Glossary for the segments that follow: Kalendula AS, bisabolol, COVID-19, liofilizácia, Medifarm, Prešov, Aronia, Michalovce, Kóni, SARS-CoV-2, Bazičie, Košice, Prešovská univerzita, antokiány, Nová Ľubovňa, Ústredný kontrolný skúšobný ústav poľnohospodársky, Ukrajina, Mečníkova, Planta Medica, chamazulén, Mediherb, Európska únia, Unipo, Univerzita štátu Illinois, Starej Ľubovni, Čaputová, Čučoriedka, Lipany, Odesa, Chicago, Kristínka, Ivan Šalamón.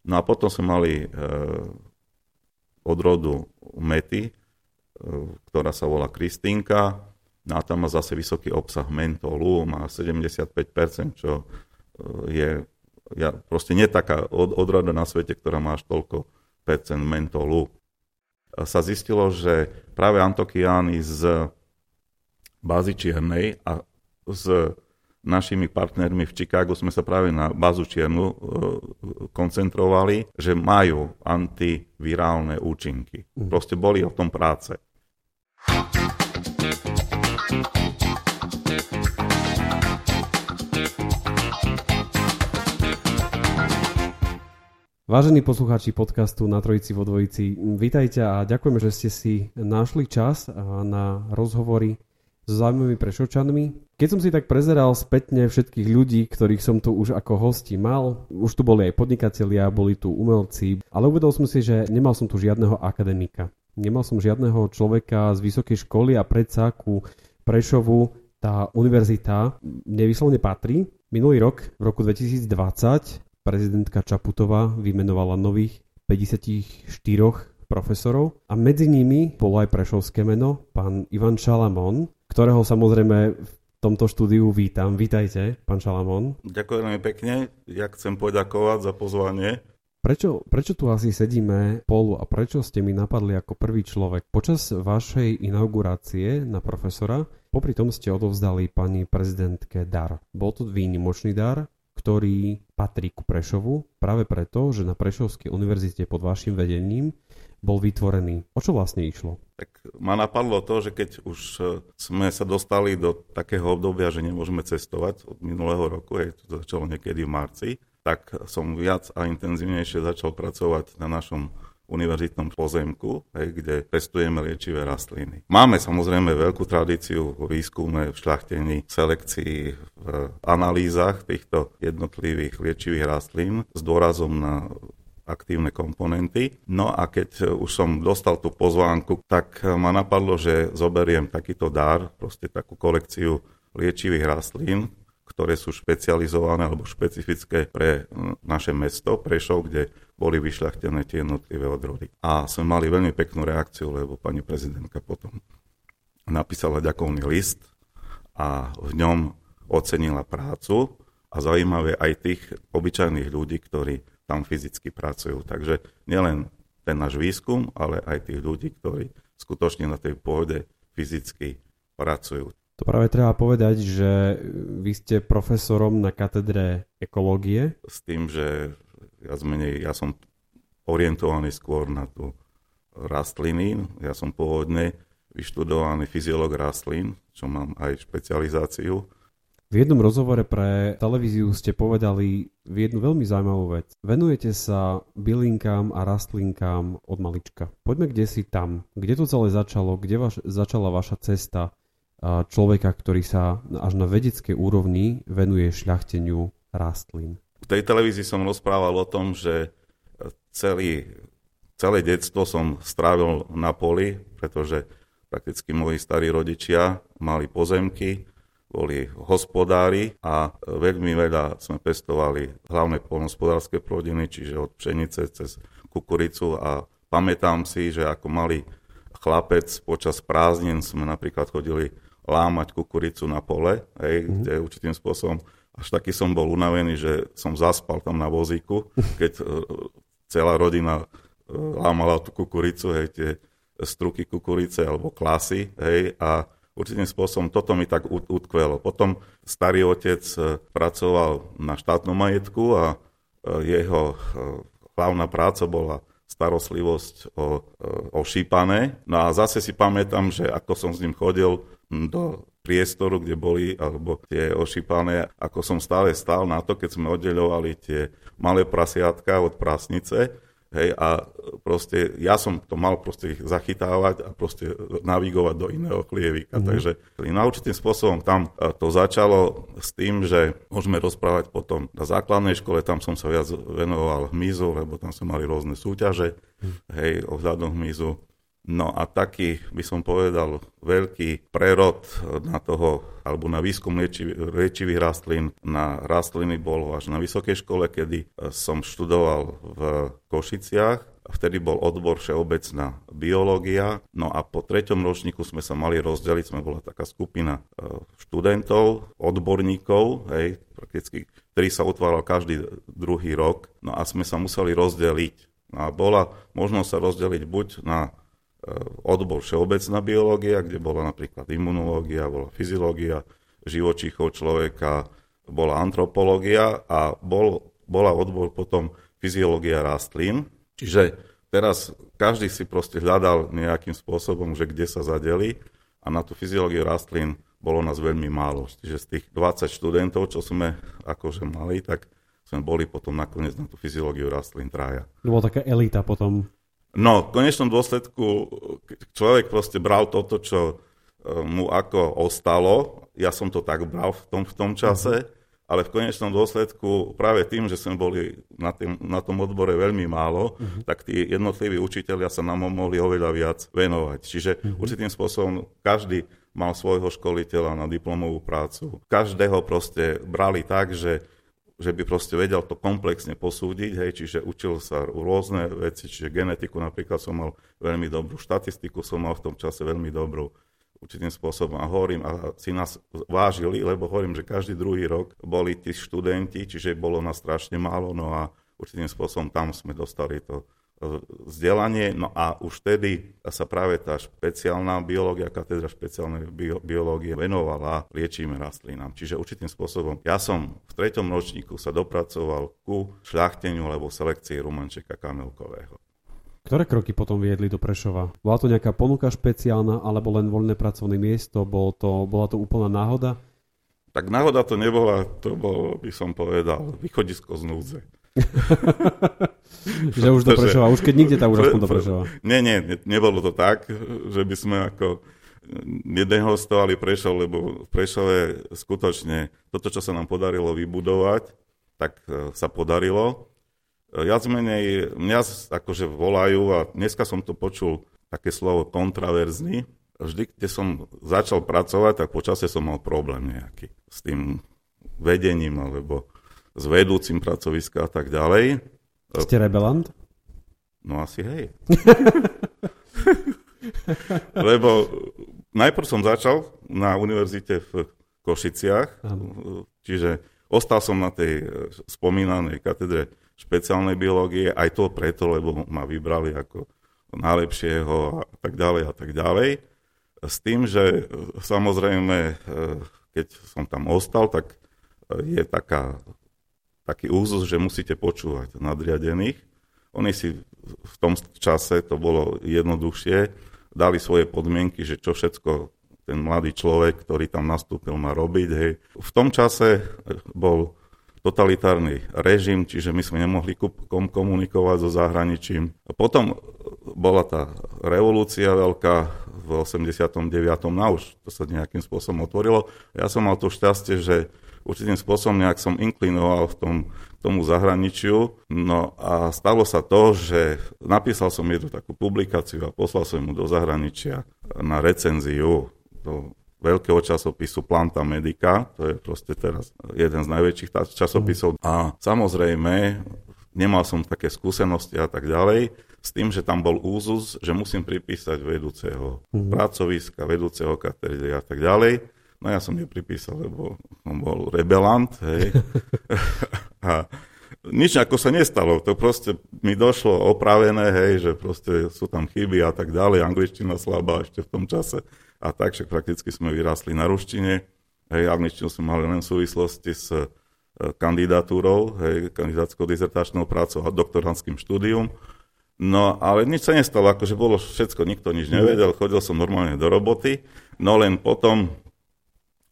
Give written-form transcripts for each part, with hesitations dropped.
No a potom sme mali odrodu mety, ktorá sa volá Kristínka. No a tam má zase vysoký obsah mentolu, má 75%, čo je proste nie taká odroda na svete, ktorá má až toľko percent mentolu. Sa zistilo, že práve antokiány z Bazičiernej a z našimi partnermi v Chicagu sme sa práve na bazu čiernu koncentrovali, že majú antivirálne účinky. Proste boli o tom práce. Vážení poslucháči podcastu Na Trojici vo Dvojici, vítajte a ďakujeme, že ste si našli čas na rozhovory s zaujímavými Prešovčanmi. Keď som si tak prezeral spätne všetkých ľudí, ktorých som tu už ako hosti mal, už tu boli aj podnikatelia, boli tu umelci, ale uvedol som si, že nemal som tu žiadneho akademika. Nemal som žiadneho človeka z vysokej školy a predsa ku Prešovu tá univerzita nevyslovne patrí. Minulý rok, v roku 2020, prezidentka Čaputová vymenovala nových 54 profesorov a medzi nimi bolo aj prešovské meno, pán Ivan Šalamón, ktorého samozrejme v tomto štúdiu vítam. Vítajte, pán Šalamón. Ďakujem pekne. Ja chcem poďakovať za pozvanie. Prečo tu asi sedíme spolu a prečo ste mi napadli ako prvý človek? Počas vašej inaugurácie na profesora, popri tom ste odovzdali pani prezidentke dar. Bol to výnimočný dar, ktorý patrí ku Prešovu práve preto, že na Prešovskej univerzite pod vašim vedením bol vytvorený. O čo vlastne išlo? Tak ma napadlo to, že keď už sme sa dostali do takého obdobia, že nemôžeme cestovať od minulého roku, to začalo niekedy v marci, tak som viac a intenzívnejšie začal pracovať na našom univerzitnom pozemku, kde pestujeme liečivé rastliny. Máme samozrejme veľkú tradíciu v výskume, v šľachtení, selekcii, v analýzach týchto jednotlivých liečivých rastlín s dôrazom na aktívne komponenty. No a keď už som dostal tú pozvánku, tak ma napadlo, že zoberiem takýto dar, proste takú kolekciu liečivých rastlín, ktoré sú špecializované alebo špecifické pre naše mesto Prešov, kde boli vyšľachtené tie jednotlivé odrody. A sme mali veľmi peknú reakciu, lebo pani prezidentka potom napísala ďakovný list a v ňom ocenila prácu a zaujímavé aj tých obyčajných ľudí, ktorí tam fyzicky pracujú. Takže nielen ten náš výskum, ale aj tých ľudí, ktorí skutočne na tej pôde fyzicky pracujú. To práve treba povedať, že vy ste profesorom na katedre ekológie. S tým, že ja som orientovaný skôr na tú rastliny. Ja som pôvodne vyštudovaný fyziológ rastlín, čo mám aj špecializáciu. V jednom rozhovore pre televíziu ste povedali jednu veľmi zaujímavú vec. Venujete sa bylinkám a rastlinkám od malička. Poďme kde si tam. Kde to celé začalo? Kde začala vaša cesta človeka, ktorý sa až na vedeckej úrovni venuje šľachteniu rastlín? V tej televízii som rozprával o tom, že celé detstvo som strávil na poli, pretože prakticky moji starí rodičia mali pozemky, boli hospodári a veľmi veľa sme pestovali hlavne poľnohospodárske plodiny, čiže od pšenice cez kukuricu a pamätám si, že ako malý chlapec počas prázdnin sme napríklad chodili lámať kukuricu na pole, kde určitým spôsobom až taký som bol unavený, že som zaspal tam na vozíku, keď celá rodina lámala tú kukuricu, tie struky kukurice alebo klasy a určitým spôsobom toto mi tak utkvelo. Potom starý otec pracoval na štátnom majetku a jeho hlavná práca bola starostlivosť o šípané. No a zase si pamätám, že ako som s ním chodil do priestoru, kde boli, alebo tie ošípané, ako som stále stál na to, keď sme oddeľovali tie malé prasiatka od prasnice, hej, a proste ja som to mal proste ich zachytávať a proste navigovať do iného klievika. Takže na určitým spôsobom tam to začalo s tým, že môžeme rozprávať potom na základnej škole, tam som sa viac venoval hmyzu, lebo tam sme mali rôzne súťaže, hej, ohľadom hmyzu. No a taký, by som povedal, veľký prerod na toho, alebo na výskum liečivých rastlín, na rastliny bolo až na vysokej škole, kedy som študoval v Košiciach. Vtedy bol odbor všeobecná biológia. No a po 3. ročníku sme sa mali rozdeliť, sme bola taká skupina študentov, odborníkov, hej, prakticky, ktorý sa utváral každý druhý rok. No a sme sa museli rozdeliť. No a bola možnosť sa rozdeliť buď na odbor všeobecná biológia, kde bola napríklad imunológia, bola fyziológia živočíchov človeka, bola antropológia a bola odbor potom fyziológia rastlín. Čiže teraz každý si proste hľadal nejakým spôsobom, že kde sa zadeli a na tú fyziológiu rastlín bolo nás veľmi málo. Čiže z tých 20 študentov, čo sme akože mali, tak sme boli potom nakoniec na tú fyziológiu rastlín traja. To bola taká elita potom. No, v konečnom dôsledku človek proste bral toto, čo mu ako ostalo. Ja som to tak bral v tom čase, ale v konečnom dôsledku práve tým, že sme boli na tom odbore veľmi málo, tak tí jednotliví učitelia sa nám mohli oveľa viac venovať. Čiže určitým spôsobom každý mal svojho školiteľa na diplomovú prácu. Každého proste brali tak, že by proste vedel to komplexne posúdiť, hej, čiže učil sa rôzne veci, čiže genetiku napríklad som mal veľmi dobrú, štatistiku som mal v tom čase veľmi dobrú určitým spôsobom. A hovorím, a si nás vážili, lebo hovorím, že každý druhý rok boli tí študenti, čiže bolo nás strašne málo, no a určitým spôsobom tam sme dostali to vzdelanie, no a už vtedy sa práve tá špeciálna biológia, katedra špeciálnej biológie venovala liečivým rastlinám. Čiže určitým spôsobom ja som v 3. ročníku sa dopracoval ku šľachteniu alebo selekcii rumenčeka kamelkového. Ktoré kroky potom viedli do Prešova? Bola to nejaká ponuka špeciálna alebo len voľné pracovné miesto? Bola to úplná náhoda? Tak náhoda to nebola, to bolo, by som povedal, východisko z núdze. Že už do Prešova, už keď nikde tá už aspoň do Prešova. Nie, nebolo to tak, že by sme ako nedehostovali Prešov, lebo v Prešove skutočne toto, čo sa nám podarilo vybudovať, tak sa podarilo. Viac menej mňa akože volajú a dneska som to počul také slovo kontraverzný. Vždy, keď som začal pracovať, tak počasie som mal problém nejaký s tým vedením alebo s vedúcim pracoviska a tak ďalej. Ste rebelant? No asi hej. Lebo najprv som začal na univerzite v Košiciach, čiže ostal som na tej spomínanej katedre špeciálnej biológie, aj to preto, lebo ma vybrali ako najlepšieho a tak ďalej, s tým, že samozrejme, keď som tam ostal, tak je taký úzus, že musíte počúvať nadriadených. Oni si v tom čase, to bolo jednoduchšie, dali svoje podmienky, že čo všetko ten mladý človek, ktorý tam nastúpil, má robiť. Hej. V tom čase bol totalitárny režim, čiže my sme nemohli komunikovať so zahraničím. Potom bola tá revolúcia veľká v 89. No už to sa nejakým spôsobom otvorilo. Ja som mal to šťastie, že určitým spôsobom nejak som inklinoval k tomu zahraničiu. No a stalo sa to, že napísal som jednu takú publikáciu a poslal som mu do zahraničia na recenziu do veľkého časopisu Planta Medica. To je proste teraz jeden z najväčších časopisov. A samozrejme, nemal som také skúsenosti a tak ďalej, s tým, že tam bol úzus, že musím pripísať vedúceho pracoviska, vedúceho katedry a tak ďalej. No ja som ju pripísal, lebo on bol rebelant, hej. A nič ako sa nestalo, to proste mi došlo opravené, hej, že proste sú tam chyby a tak ďalej, angličtina slabá ešte v tom čase a tak, že prakticky sme vyrastli na ruštine, hej, angličtinu sme mali len v súvislosti s kandidatúrou, hej, kandidátskou dizertačnou prácou a doktorantským štúdium. No, ale nič sa nestalo, akože bolo všetko, nikto nič nevedel, chodil som normálne do roboty, no len potom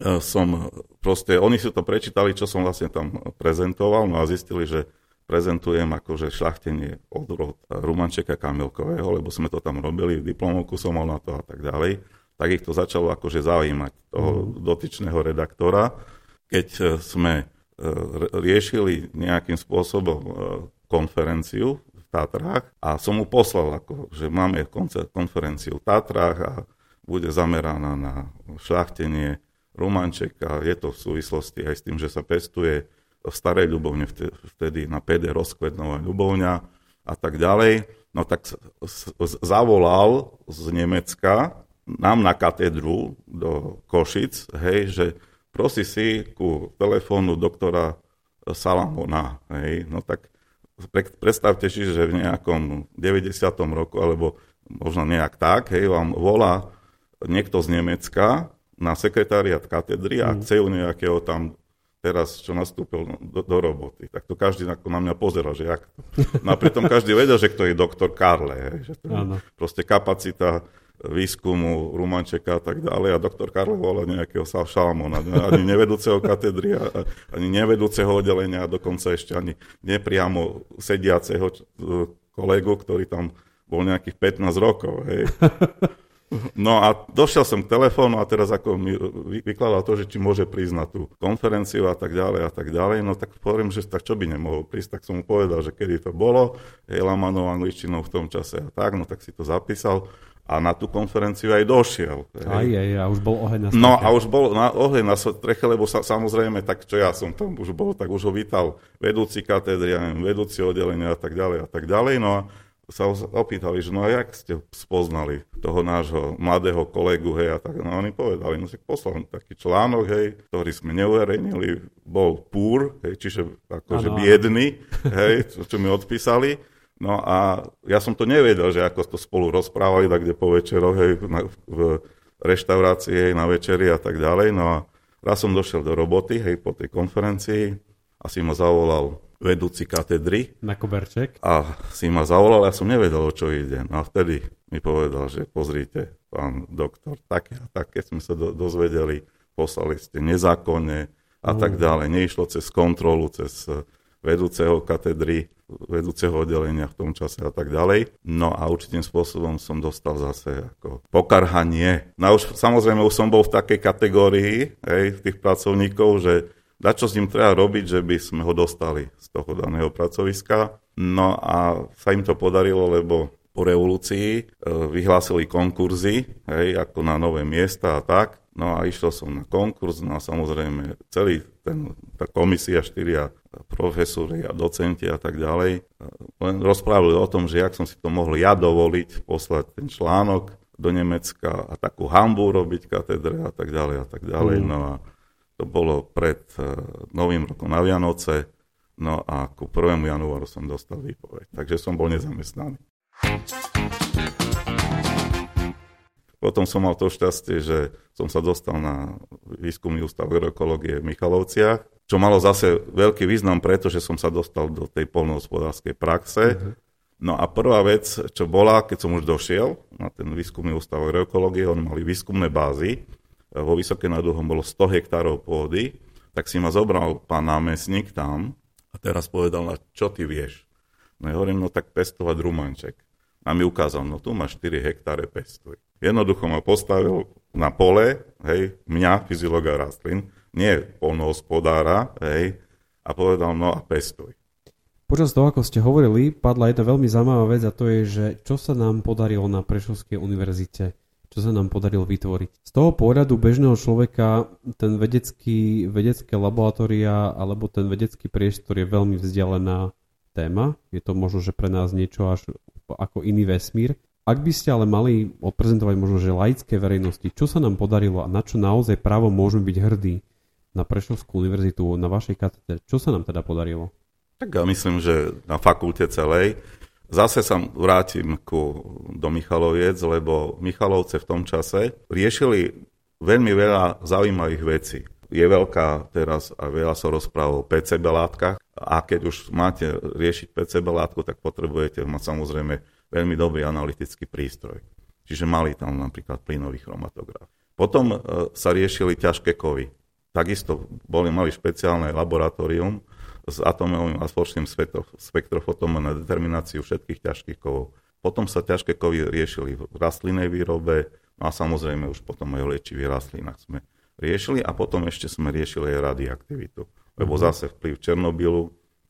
som proste, oni si to prečítali, čo som vlastne tam prezentoval, no a zistili, že prezentujem akože šľachtenie odrod rumančeka kamilkového, lebo sme to tam robili, diplomovku som mal na to a tak ďalej. Tak ich to začalo akože zaujímať toho dotyčného redaktora. Keď sme riešili nejakým spôsobom konferenciu v Tatrách a som mu poslal, ako, že máme konferenciu v Tatrách a bude zameraná na šľachtenie rumančeka. Je to v súvislosti aj s tým, že sa pestuje v Starej Ľubovni, vtedy na PD rozkvet Nová Ľubovňa a tak ďalej. No tak zavolal z Nemecka nám na katedru do Košic, hej, že prosí si ku telefónu doktora Šalamóna. Hej. No tak predstavte si, že v nejakom 90. roku, alebo možno nejak tak, hej, vám volá niekto z Nemecka na sekretariat katedry a chcejú nejakého tam teraz, čo nastúpil do roboty. Tak to každý na mňa pozeral, že jak to. No a pritom každý vedel, že kto je doktor Karle. Hej, že to je proste kapacita výskumu rumančeka a tak ďalej. A doktor Karlo volá nejakého Šalamóna, ani nevedúceho katedry, ani nevedúceho oddelenia, dokonca ešte ani nepriamo sediaceho kolegu, ktorý tam bol nejakých 15 rokov. Hej. No a došiel som k telefónu a teraz ako mi vykladal to, že či môže prísť na tú konferenciu a tak ďalej, no tak poviem, že tak čo by nemohol prísť, tak som mu povedal, že kedy to bolo, hej, lamanou angličtinou v tom čase a tak, no tak si to zapísal. A na tú konferenciu aj došiel. A už bol oheň na streche. No a už bol oheň na streche, lebo samozrejme, tak čo ja som tam už bol, tak už ho vítal vedúci katedry, vedúci oddelenia a tak ďalej. No a sa opýtali, že no a jak ste spoznali toho nášho mladého kolegu, hej, a tak. No oni povedali, no si poslal taký článok, hej, ktorý sme neuverejnili, bol poor, hej, čiže akože biedný, hej, čo mi odpísali. No a ja som to nevedel, že ako to spolu rozprávali, tak kde po večeroch, hej, v reštaurácii, hej, na večeri a tak ďalej. No a raz som došiel do roboty, hej, po tej konferencii a si ma zavolal vedúci katedry. Na koberček. A si ma zavolal, ja som nevedel, o čo ide. No a vtedy mi povedal, že pozrite, pán doktor, také a také sme sa dozvedeli, poslali ste nezákonne a tak ďalej. Neišlo cez kontrolu, cez vedúceho katedry, vedúceho oddelenia v tom čase a tak ďalej. No a určitým spôsobom som dostal zase ako pokarhanie. No už samozrejme už som bol v takej kategórii, hej, tých pracovníkov, že dačo s ním treba robiť, že by sme ho dostali z toho daného pracoviska. No a sa im to podarilo, lebo po revolúcii vyhlásili konkurzy, hej, ako na nové miesta a tak. No a išiel som na konkurs, no a samozrejme celý tá komisia, 4 profesori a docenti a tak ďalej, len rozprávali o tom, že jak som si to mohol ja dovoliť, poslať ten článok do Nemecka a takú hanbu robiť katedre a tak ďalej a tak ďalej. No a to bolo pred Novým rokom na Vianoce, no a ku 1. januáru som dostal výpoveď, takže som bol nezamestnaný. Potom som mal to šťastie, že som sa dostal na výskumný ústav agroekológie v Michalovciach, čo malo zase veľký význam, pretože som sa dostal do tej poľnohospodárskej praxe. No a prvá vec, čo bola, keď som už došiel na ten výskumný ústav agroekológie, on mali výskumné bázy, vo Vysokej nad Uhom bolo 100 hektárov pôdy, tak si ma zobral pán námestník tam a teraz povedal, čo ty vieš? No ja hovorím, no tak pestovať rumanček. A mi ukázal, no tu máš 4 hektáre, pestuj. Jednoducho ma postavil na pole, hej, mňa, fyziologa rastlín, nie poľnohospodára, hej, a povedal, no a pestuj. Počas toho, ako ste hovorili, padla jedna veľmi zaujímavá vec a to je, že čo sa nám podarilo na Prešovskej univerzite, čo sa nám podarilo vytvoriť. Z toho pohľadu bežného človeka ten vedecké laboratória alebo ten vedecký priestor je veľmi vzdialená téma. Je to možno, že pre nás niečo až ako iný vesmír. Ak by ste ale mali odprezentovať možno, že laické verejnosti, čo sa nám podarilo a na čo naozaj právo môžeme byť hrdí na Prešovskú univerzitu, na vašej katedre, čo sa nám teda podarilo? Tak ja myslím, že na fakulte celej. Zase sa vrátim do Michaloviec, lebo Michalovce v tom čase riešili veľmi veľa zaujímavých vecí. Je veľká teraz a veľa sa rozpráva o PCB látkach a keď už máte riešiť PCB látku, tak potrebujete mať samozrejme veľmi dobrý analytický prístroj. Čiže mali tam napríklad plynový chromatograf. Potom sa riešili ťažké kovy. Takisto mali špeciálne laboratórium s atomovým a sfločným spektrofotom na determináciu všetkých ťažkých kovov. Potom sa ťažké kovy riešili v rastlinnej výrobe a samozrejme už potom aj v liečivých rastlinách sme riešili a potom ešte sme riešili aj radioaktivitu. Lebo zase vplyv Černobylu,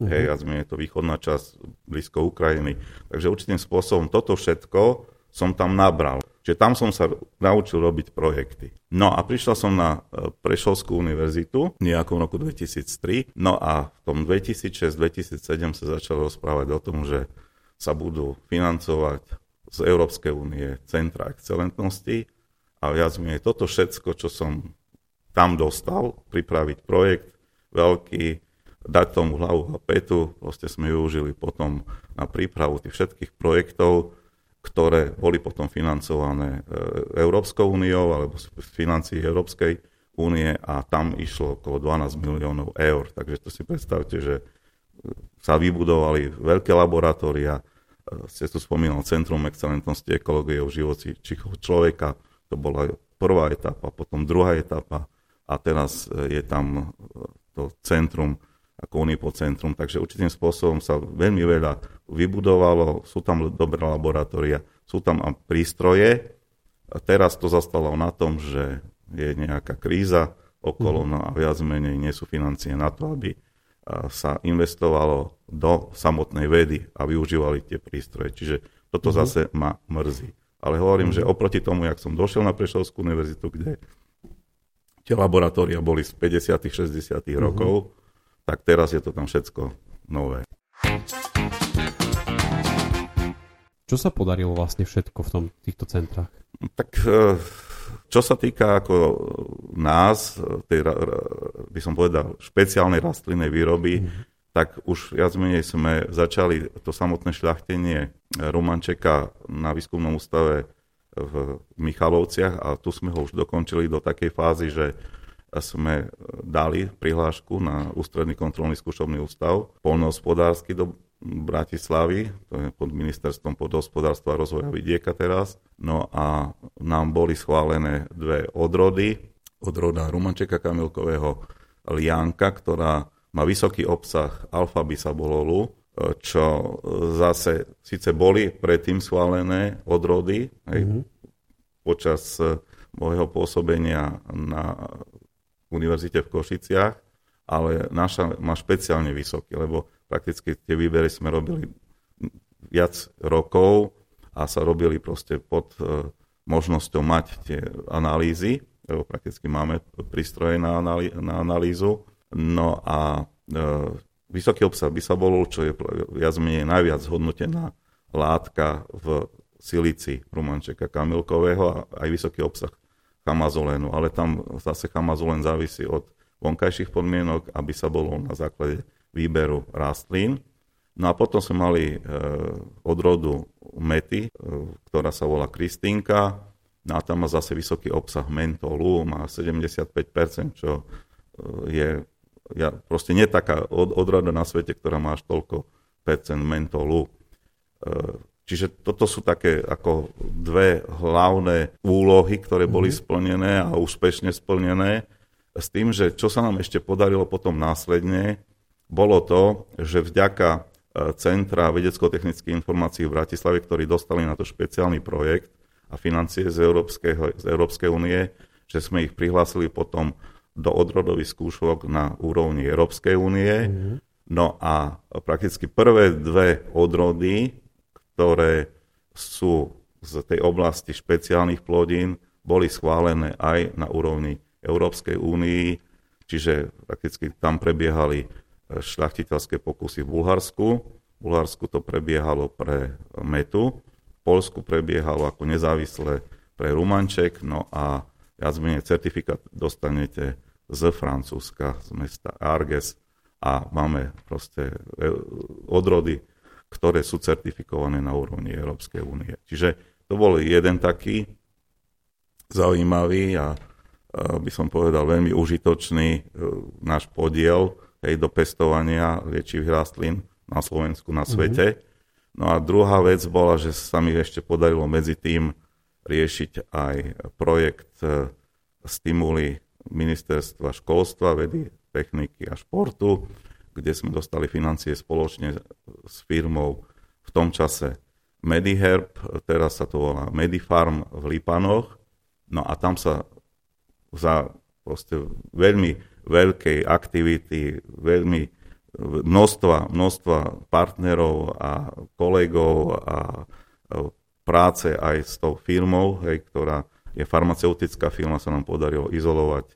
hej, je to východná časť blízko Ukrajiny. Takže určitým spôsobom toto všetko som tam nabral. Čiže tam som sa naučil robiť projekty. No a prišiel som na Prešovskú univerzitu nejakom roku 2003. No a v tom 2006-2007 sa začalo rozprávať o tom, že sa budú financovať z Európskej únie Centra excelentnosti a viac mi je toto všetko, čo som tam dostal, pripraviť projekt veľký, dať tomu hlavu a petu, proste sme využili potom na prípravu tých všetkých projektov, ktoré boli potom financované Európskou úniou alebo z financií Európskej únie a tam išlo okolo 12 miliónov eur. Takže to si predstavte, že sa vybudovali veľké laboratória, ste tu spomínal Centrum excelentnosti ekológie v živote človeka, to bola prvá etapa, potom druhá etapa a teraz je tam to centrum ako Unipo centrum, takže určitým spôsobom sa veľmi veľa vybudovalo, sú tam dobré laboratória, sú tam prístroje a teraz to zastalo na tom, že je nejaká kríza okolo, no a viac menej nie sú financie na to, aby sa investovalo do samotnej vedy a využívali tie prístroje. Čiže toto zase ma mrzí. Ale hovorím, že oproti tomu, jak som došiel na Prešovskú univerzitu, kde tie laboratória boli z 50. 60. rokov, tak teraz je to tam všetko nové. Čo sa podarilo vlastne všetko v týchto centrách? Tak čo sa týka ako nás, tej, by som povedal, špeciálnej rastlinnej výroby, tak už viac menej sme začali to samotné šľachtenie rumančeka na výskumnom ústave v Michalovciach a tu sme ho už dokončili do takej fázy, že sme dali prihlášku na Ústredný kontrolný skúšobný ústav poľnohospodársky do Bratislavy, to je pod ministerstvom podhospodárstva a rozvoja vidieka teraz. No a nám boli schválené dve odrody. Odroda rumančeka kamilkového Lianka, ktorá má vysoký obsah alfa-bisabololu, čo zase síce boli predtým schválené odrody počas môjho pôsobenia na univerzite v Košiciach, ale naša má špeciálne vysoký, lebo prakticky tie výbery sme robili viac rokov a sa robili proste pod možnosťou mať tie analýzy, lebo prakticky máme prístroje na analýzu. No a vysoký obsah bisabolol, čo je viac menej najviac hodnotená látka v silici rumančeka kamilkového a aj vysoký obsah chamazolénu, ale tam zase chamazolén závisí od vonkajších podmienok, aby sa bolo na základe výberu rastlín. No a potom sme mali odrodu mety, ktorá sa volá Kristínka, no a tam má zase vysoký obsah mentolu, má 75%, čo je proste nie taká odroda na svete, ktorá má až toľko percent mentolu. Čiže toto sú také ako dve hlavné úlohy, ktoré boli splnené a úspešne splnené. S tým, že čo sa nám ešte podarilo potom následne, bolo to, že vďaka Centra vedecko-technických informácií v Bratislave, ktorí dostali na to špeciálny projekt a financie z Európskej únie, že sme ich prihlásili potom do odrodových skúšok na úrovni Európskej únie. No a prakticky prvé dve odrody, ktoré sú z tej oblasti špeciálnych plodín, boli schválené aj na úrovni Európskej únii, čiže prakticky tam prebiehali šľachtiteľské pokusy v Bulharsku. V Bulharsku to prebiehalo pre metu, v Poľsku prebiehalo ako nezávislé pre rumanček, no a viac menej certifikát dostanete z Francúzska, z mesta Arges a máme proste odrody, ktoré sú certifikované na úrovni Európskej únie. Čiže to bol jeden taký zaujímavý a by som povedal veľmi užitočný náš podiel do pestovania liečivých rastlín na Slovensku, na svete. No a druhá vec bola, že sa mi ešte podarilo medzi tým riešiť aj projekt stimuly ministerstva školstva, vedy, techniky a športu, kde sme dostali financie spoločne s firmou v tom čase Mediherb, teraz sa to volá Medifarm v Lipanoch. No a tam sa za proste veľmi veľkej aktivity, veľmi množstva partnerov a kolegov a práce aj s tou firmou, hej, ktorá je farmaceutická firma, sa nám podarilo izolovať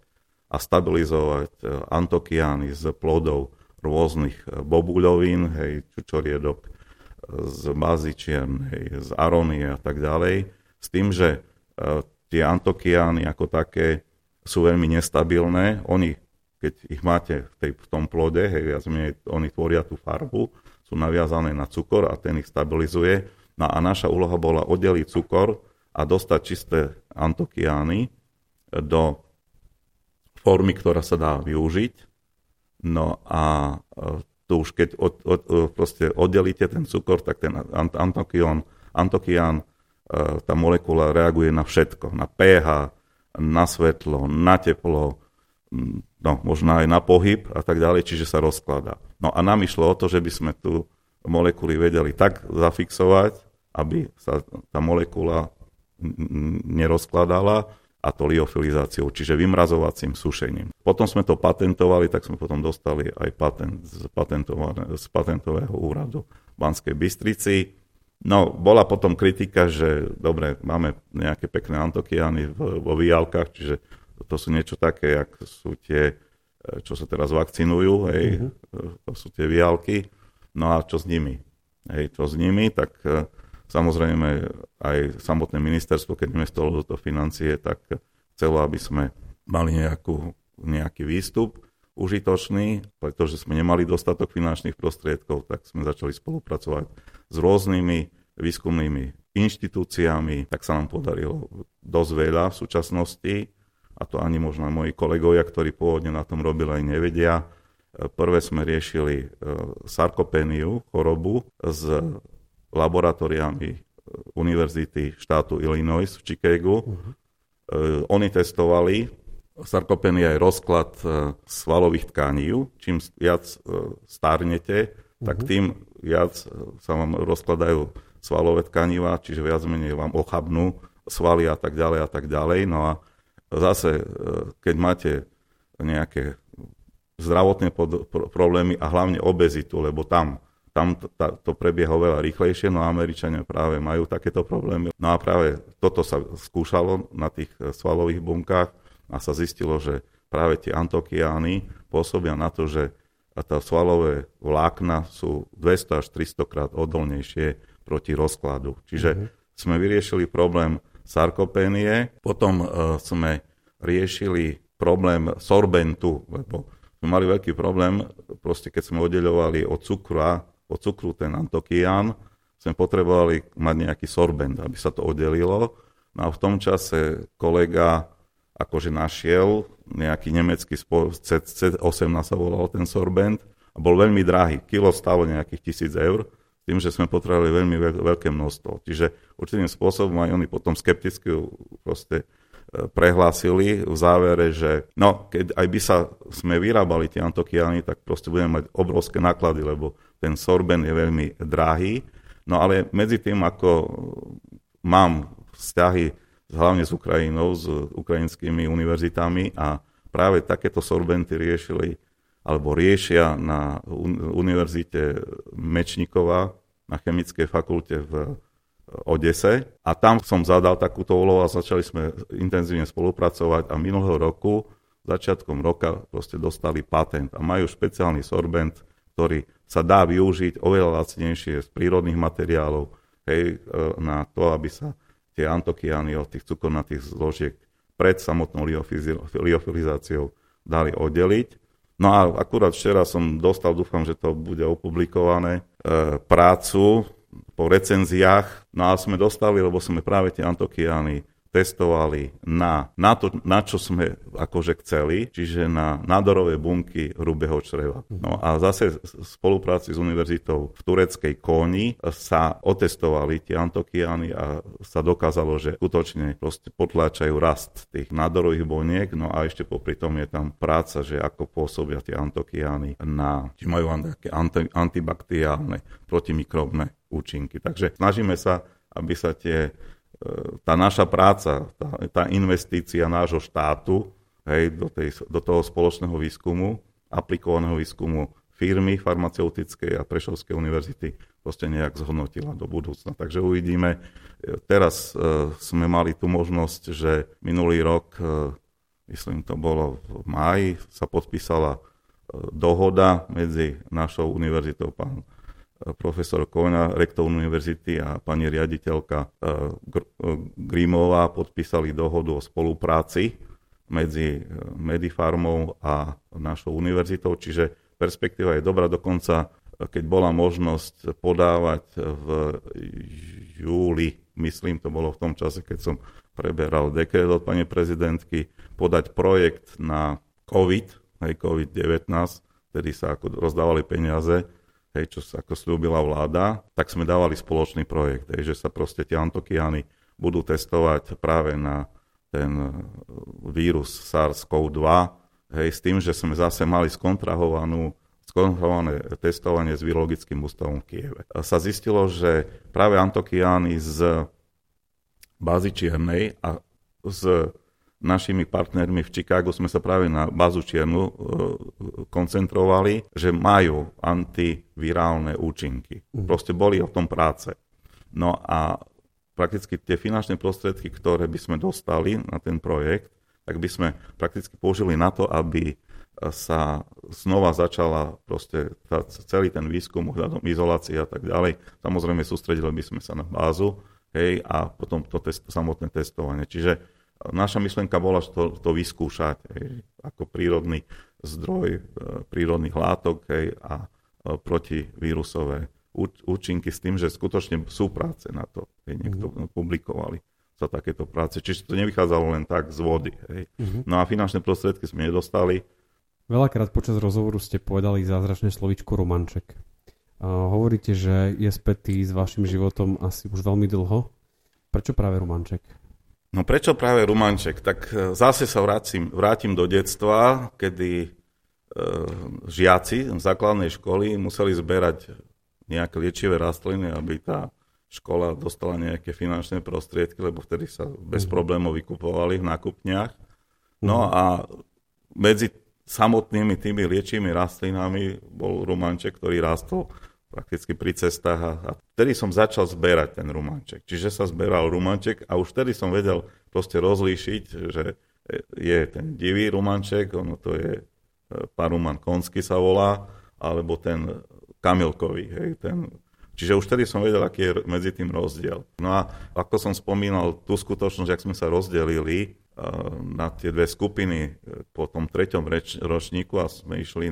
a stabilizovať antokiány z plodov rôznych bobuľovín, hej, čučoriedok z bazičiem, hej, z Aronie a tak ďalej. S tým, že tie antokiány ako také sú veľmi nestabilné, oni keď ich máte v tom plode, hej, oni tvoria tú farbu, sú naviazané na cukor a ten ich stabilizuje. No a naša úloha bola oddeliť cukor a dostať čisté antokiány do formy, ktorá sa dá využiť. No a tu už keď proste oddelíte ten cukor, tak ten antokián, tá molekula reaguje na všetko, na pH, na svetlo, na teplo, no, možno aj na pohyb a tak ďalej, čiže sa rozkladá. No a nám išlo o to, že by sme tu molekuly vedeli tak zafixovať, aby sa tá molekula nerozkladala, a to liofilizáciou, čiže vymrazovacím sušením. Potom sme to patentovali, tak sme potom dostali aj patent z patentového úradu v Banskej Bystrici. No, bola potom kritika, že dobre, máme nejaké pekné antokiány vo výjalkách, čiže to sú niečo také, jak sú tie, čo sa teraz vakcinujú, hej, to sú tie vialky. No a čo s nimi? Hej, čo s nimi? Tak samozrejme aj samotné ministerstvo, keď investovalo do toho financie, tak chcelo, aby sme mali nejaký výstup užitočný, pretože sme nemali dostatok finančných prostriedkov, tak sme začali spolupracovať s rôznymi výskumnými inštitúciami, tak sa nám podarilo dosť veľa v súčasnosti. A to ani možno moji kolegovia, ktorí pôvodne na tom robili, aj nevedia. Prvé sme riešili sarkopéniu, chorobu, s laboratóriami Univerzity štátu Illinois v Chicagu. Oni testovali. Sarkopénia je rozklad svalových tkaní. Čím viac starnete, tak tým viac sa vám rozkladajú svalové tkanivá, čiže viac menej vám ochabnú svaly a tak ďalej a tak ďalej. No a zase, keď máte nejaké zdravotné problémy a hlavne obezitu, lebo tam to prebieha veľa rýchlejšie, no Američania práve majú takéto problémy. No a práve toto sa skúšalo na tých svalových bunkách a sa zistilo, že práve tie antokiány pôsobia na to, že tá svalové vlákna sú 200 až 300 krát odolnejšie proti rozkladu. Čiže sme vyriešili problém sarkopénie. Potom sme riešili problém sorbentu, lebo sme mali veľký problém, proste keď sme oddeľovali od cukru ten antokián, sme potrebovali mať nejaký sorbent, aby sa to oddelilo. No a v tom čase kolega akože našiel nejaký nemecký C18 sa volal ten sorbent a bol veľmi drahý. Kilo stálo nejakých 1000 eur. Tým, že sme potrebovali veľmi veľké množstvo. Čiže určitým spôsobom aj oni potom skepticky proste prehlásili v závere, že no, keď aj by sme vyrábali tie antokiány, tak proste budeme mať obrovské náklady, lebo ten sorben je veľmi drahý. No ale medzi tým, ako mám vzťahy hlavne s Ukrajinou, s ukrajinskými univerzitami a práve takéto sorbenty riešili alebo riešia na univerzite Mečníkova na chemickej fakulte v Odese. A tam som zadal takúto úlohu a začali sme intenzívne spolupracovať a minulého roku, začiatkom roka, proste dostali patent a majú špeciálny sorbent, ktorý sa dá využiť oveľa lacnejšie z prírodných materiálov, hej, na to, aby sa tie antokiány od tých cukornatých zložiek pred samotnou liofilizáciou dali oddeliť. No a akurát včera som dostal, dúfam, že to bude opublikované, prácu po recenziách. No a sme dostali, lebo sme práve tie antokiány testovali na to, na čo sme akože chceli, čiže na nádorové bunky hrubého čreva. No a zase v spolupráci s univerzitou v tureckej Kóni sa otestovali tie antokiany a sa dokázalo, že skutočne proste potláčajú rast tých nádorových buniek, no a ešte popri tom je tam práca, že ako pôsobia tie antokiany či majú také antibakteriálne, protimikrobné účinky. Takže snažíme sa, aby sa tá naša práca, tá investícia nášho štátu, hej, do toho spoločného výskumu, aplikovaného výskumu firmy farmaceutickej a Prešovskej univerzity proste nejak zhodnotila do budúcna. Takže uvidíme. Teraz sme mali tú možnosť, že minulý rok, myslím to bolo v máji, sa podpísala dohoda medzi našou univerzitou, pán profesor Kóňa, rektor univerzity, a pani riaditeľka Grimová podpísali dohodu o spolupráci medzi Medifarmou a našou univerzitou, čiže perspektíva je dobrá. Dokonca, keď bola možnosť podávať v júli, myslím, to bolo v tom čase, keď som preberal dekret od pani prezidentky, podať projekt na COVID-19, tedy sa ako rozdávali peniaze, hej, čo sa ako slúbila vláda, tak sme dávali spoločný projekt, hej, že sa proste tie antokiany budú testovať práve na ten vírus SARS-CoV-2, hej, s tým, že sme zase mali skontrahované testovanie s virologickým ústavom v Kieve. A sa zistilo, že práve antokiany z Bazičiernej a z našimi partnermi v Chicagu sme sa práve na bazu Čiernu koncentrovali, že majú antivirálne účinky. Proste boli o tom práce. No a prakticky tie finančné prostriedky, ktoré by sme dostali na ten projekt, tak by sme prakticky použili na to, aby sa znova začala proste celý ten výskum, izolácie a tak ďalej. Samozrejme, sústredili by sme sa na bázu, hej, a potom to samotné testovanie. Čiže naša myšlienka bola, že to vyskúšať, hej, ako prírodný zdroj prírodných látok, hej, a protivírusové účinky, s tým, že skutočne sú práce na to. Hej, niekto publikovali za takéto práce. Čiže to nevychádzalo len tak z vody. Hej. No a finančné prostriedky sme nedostali. Veľakrát počas rozhovoru ste povedali zázračné slovíčko romanček. Hovoríte, že je spätý s vašim životom asi už veľmi dlho. Prečo práve romanček? No prečo práve rumanček? Tak zase sa vrátim do detstva, kedy žiaci v základnej školy museli zberať nejaké liečivé rastliny, aby tá škola dostala nejaké finančné prostriedky, lebo vtedy sa bez problémov vykupovali v nákupniach. No a medzi samotnými tými liečivými rastlinami bol rumanček, ktorý rastol prakticky pri cestách, a vtedy som začal zberať ten rumanček. Čiže sa zberal rumanček a už vtedy som vedel proste rozlíšiť, že je ten divý rumanček, ono to je paruman konský sa volá, alebo ten kamilkový. Hej, čiže už vtedy som vedel, aký je medzi tým rozdiel. No a ako som spomínal tú skutočnosť, ak sme sa rozdelili na tie dve skupiny po tom treťom ročníku a sme išli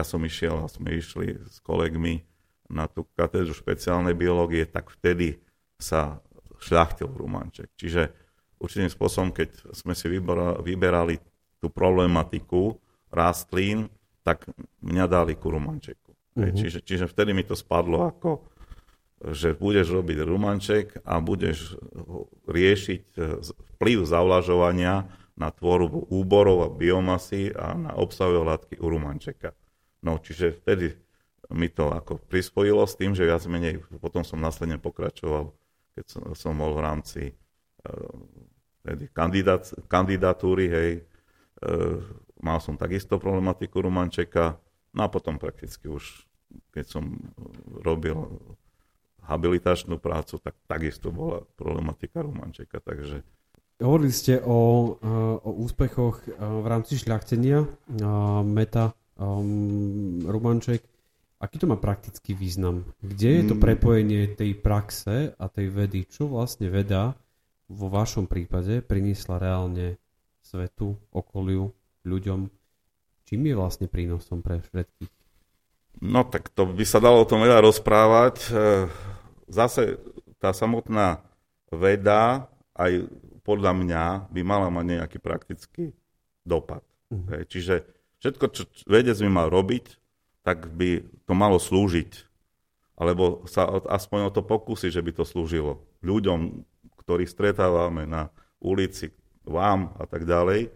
sme išli s kolegmi na tú katedru špeciálnej biológie, tak vtedy sa šľachtil rumanček. Čiže určitým spôsobom, keď sme si vyberali tú problematiku rastlín, tak mňa dali ku rumančeku. Čiže vtedy mi to spadlo ako, že budeš robiť rumanček a budeš riešiť vplyv zavlažovania na tvorbu úborov a biomasy a na obsahové látky u rumančeka. No, čiže vtedy mi to ako prispojilo s tým, že viac menej potom som následne pokračoval, keď som bol v rámci kandidatúry, hej. Mal som takisto problematiku rumančeka, no a potom prakticky už, keď som robil habilitačnú prácu, tak takisto bola problematika rumančeka, takže. Hovorili ste o úspechoch v rámci šľachtenia meta rumanček. Aký to má praktický význam? Kde je to prepojenie tej praxe a tej vedy? Čo vlastne veda vo vašom prípade priniesla reálne svetu, okoliu, ľuďom? Čím je vlastne prínosom pre všetkých? No tak to by sa dalo o tom veľa rozprávať. Zase tá samotná veda a aj podľa mňa by mala mať nejaký praktický dopad. Mm-hmm. Čiže všetko, čo vedec by mal robiť, tak by to malo slúžiť. Alebo sa aspoň o to pokúsi, že by to slúžilo ľuďom, ktorých stretávame na ulici, vám a tak ďalej.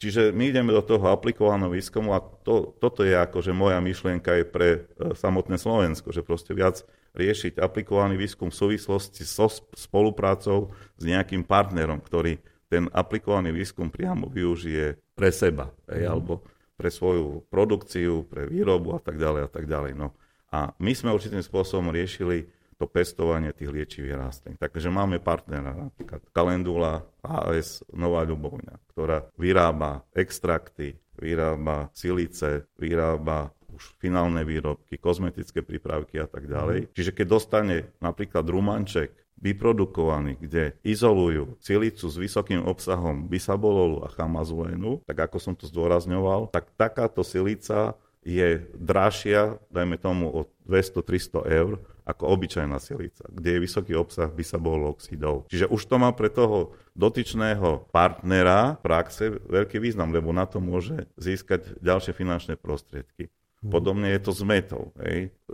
Čiže my ideme do toho aplikovaného výskumu a toto je akože moja myšlienka je pre samotné Slovensko, že proste viac riešiť aplikovaný výskum v súvislosti so spoluprácou s nejakým partnerom, ktorý ten aplikovaný výskum priamo využije pre seba, alebo pre svoju produkciu, pre výrobu a tak ďalej a tak ďalej. No. A my sme určitým spôsobom riešili to pestovanie tých liečivých rastlín. Takže máme partnera, napríklad Kalendula AS Nová Ľubovňa, ktorá vyrába extrakty, vyrába silice, vyrába už finálne výrobky, kozmetické prípravky a tak ďalej. Čiže keď dostane napríklad rumanček vyprodukovaný, kde izolujú silicu s vysokým obsahom bisabololu a chamazulénu, tak ako som to zdôrazňoval, tak takáto silica je dražšia, dajme tomu o 200-300 eur, ako obyčajná silica, kde je vysoký obsah bisabolooxidov. Čiže už to má pre toho dotyčného partnera v praxe veľký význam, lebo na to môže získať ďalšie finančné prostriedky. Podobne je to s metou,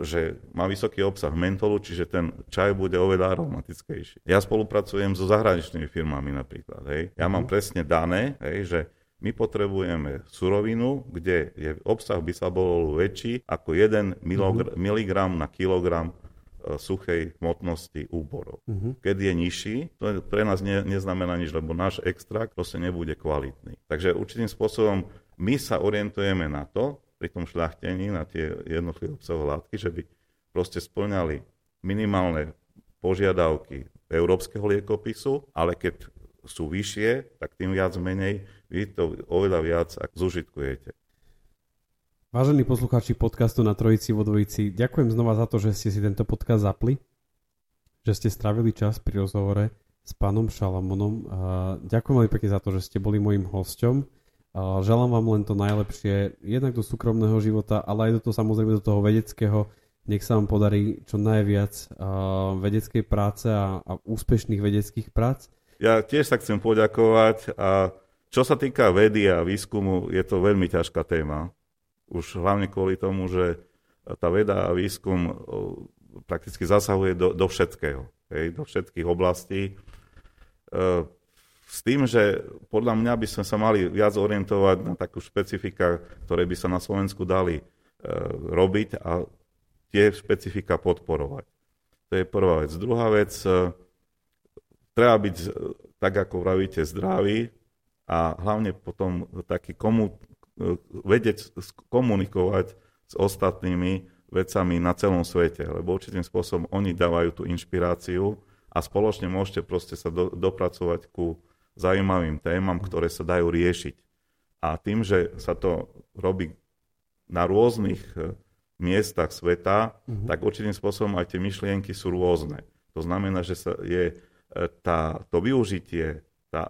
že má vysoký obsah mentolu, čiže ten čaj bude oveľa aromatickejší. Ja spolupracujem so zahraničnými firmami napríklad. Ja mám presne dané, že my potrebujeme surovinu, kde je obsah bisabololu väčší ako 1 mg na kilogram suchej hmotnosti úborov. Keď je nižší, to pre nás neznamená nič, lebo náš extrakt proste nebude kvalitný. Takže určitým spôsobom my sa orientujeme na to, pri tom šľachtení, na tie jednotlivé obsahové látky, že by proste spĺňali minimálne požiadavky európskeho liekopisu, ale keď sú vyššie, tak tým viac menej vy to oveľa viac zužitkujete. Vážení poslucháči podcastu Na Trojici vo Dvojici, ďakujem znova za to, že ste si tento podcast zapli, že ste strávili čas pri rozhovore s pánom Šalamonom. Ďakujem veľmi pekne za to, že ste boli mojím hosťom. Želám vám len to najlepšie, jednak do súkromného života, ale aj do toho, samozrejme, do toho vedeckého. Nech sa vám podarí čo najviac vedeckej práce a úspešných vedeckých prác. Ja tiež sa chcem poďakovať a čo sa týka vedy a výskumu, je to veľmi ťažká téma. Už hlavne kvôli tomu, že tá veda a výskum prakticky zasahuje do všetkého, do všetkých oblastí. S tým, že podľa mňa by sme sa mali viac orientovať na takú špecifika, ktoré by sa na Slovensku dali robiť a tie špecifika podporovať. To je prvá vec. Druhá vec, treba byť, tak ako vravíte, zdravý a hlavne potom taký vedieť komunikovať s ostatnými vecami na celom svete, lebo určitým spôsobom oni dávajú tú inšpiráciu a spoločne môžete proste sa dopracovať ku zaujímavým témam, ktoré sa dajú riešiť. A tým, že sa to robí na rôznych miestach sveta, tak určitým spôsobom aj tie myšlienky sú rôzne. To znamená, že to využitie, tá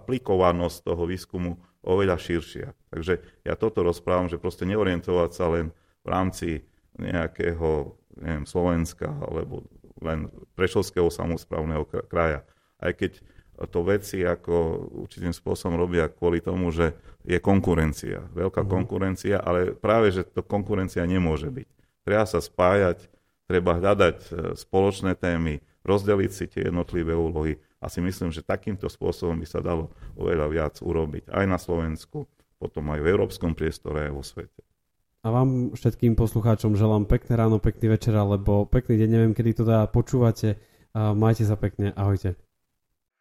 aplikovanosť toho výskumu oveľa širšia. Takže ja toto rozprávam, že proste neorientovať sa len v rámci nejakého, neviem, Slovenska alebo len Prešovského samosprávneho kraja. Aj keď to veci ako určitým spôsobom robia kvôli tomu, že je konkurencia. Veľká konkurencia, ale práve, že to konkurencia nemôže byť. Treba sa spájať, treba hľadať spoločné témy, rozdeliť si tie jednotlivé úlohy a si myslím, že takýmto spôsobom by sa dalo oveľa viac urobiť aj na Slovensku, potom aj v európskom priestore, aj vo svete. A vám všetkým poslucháčom želám pekné ráno, pekný večer, alebo pekný deň, neviem, kedy to teda počúvate. Majte sa pekne, ahojte.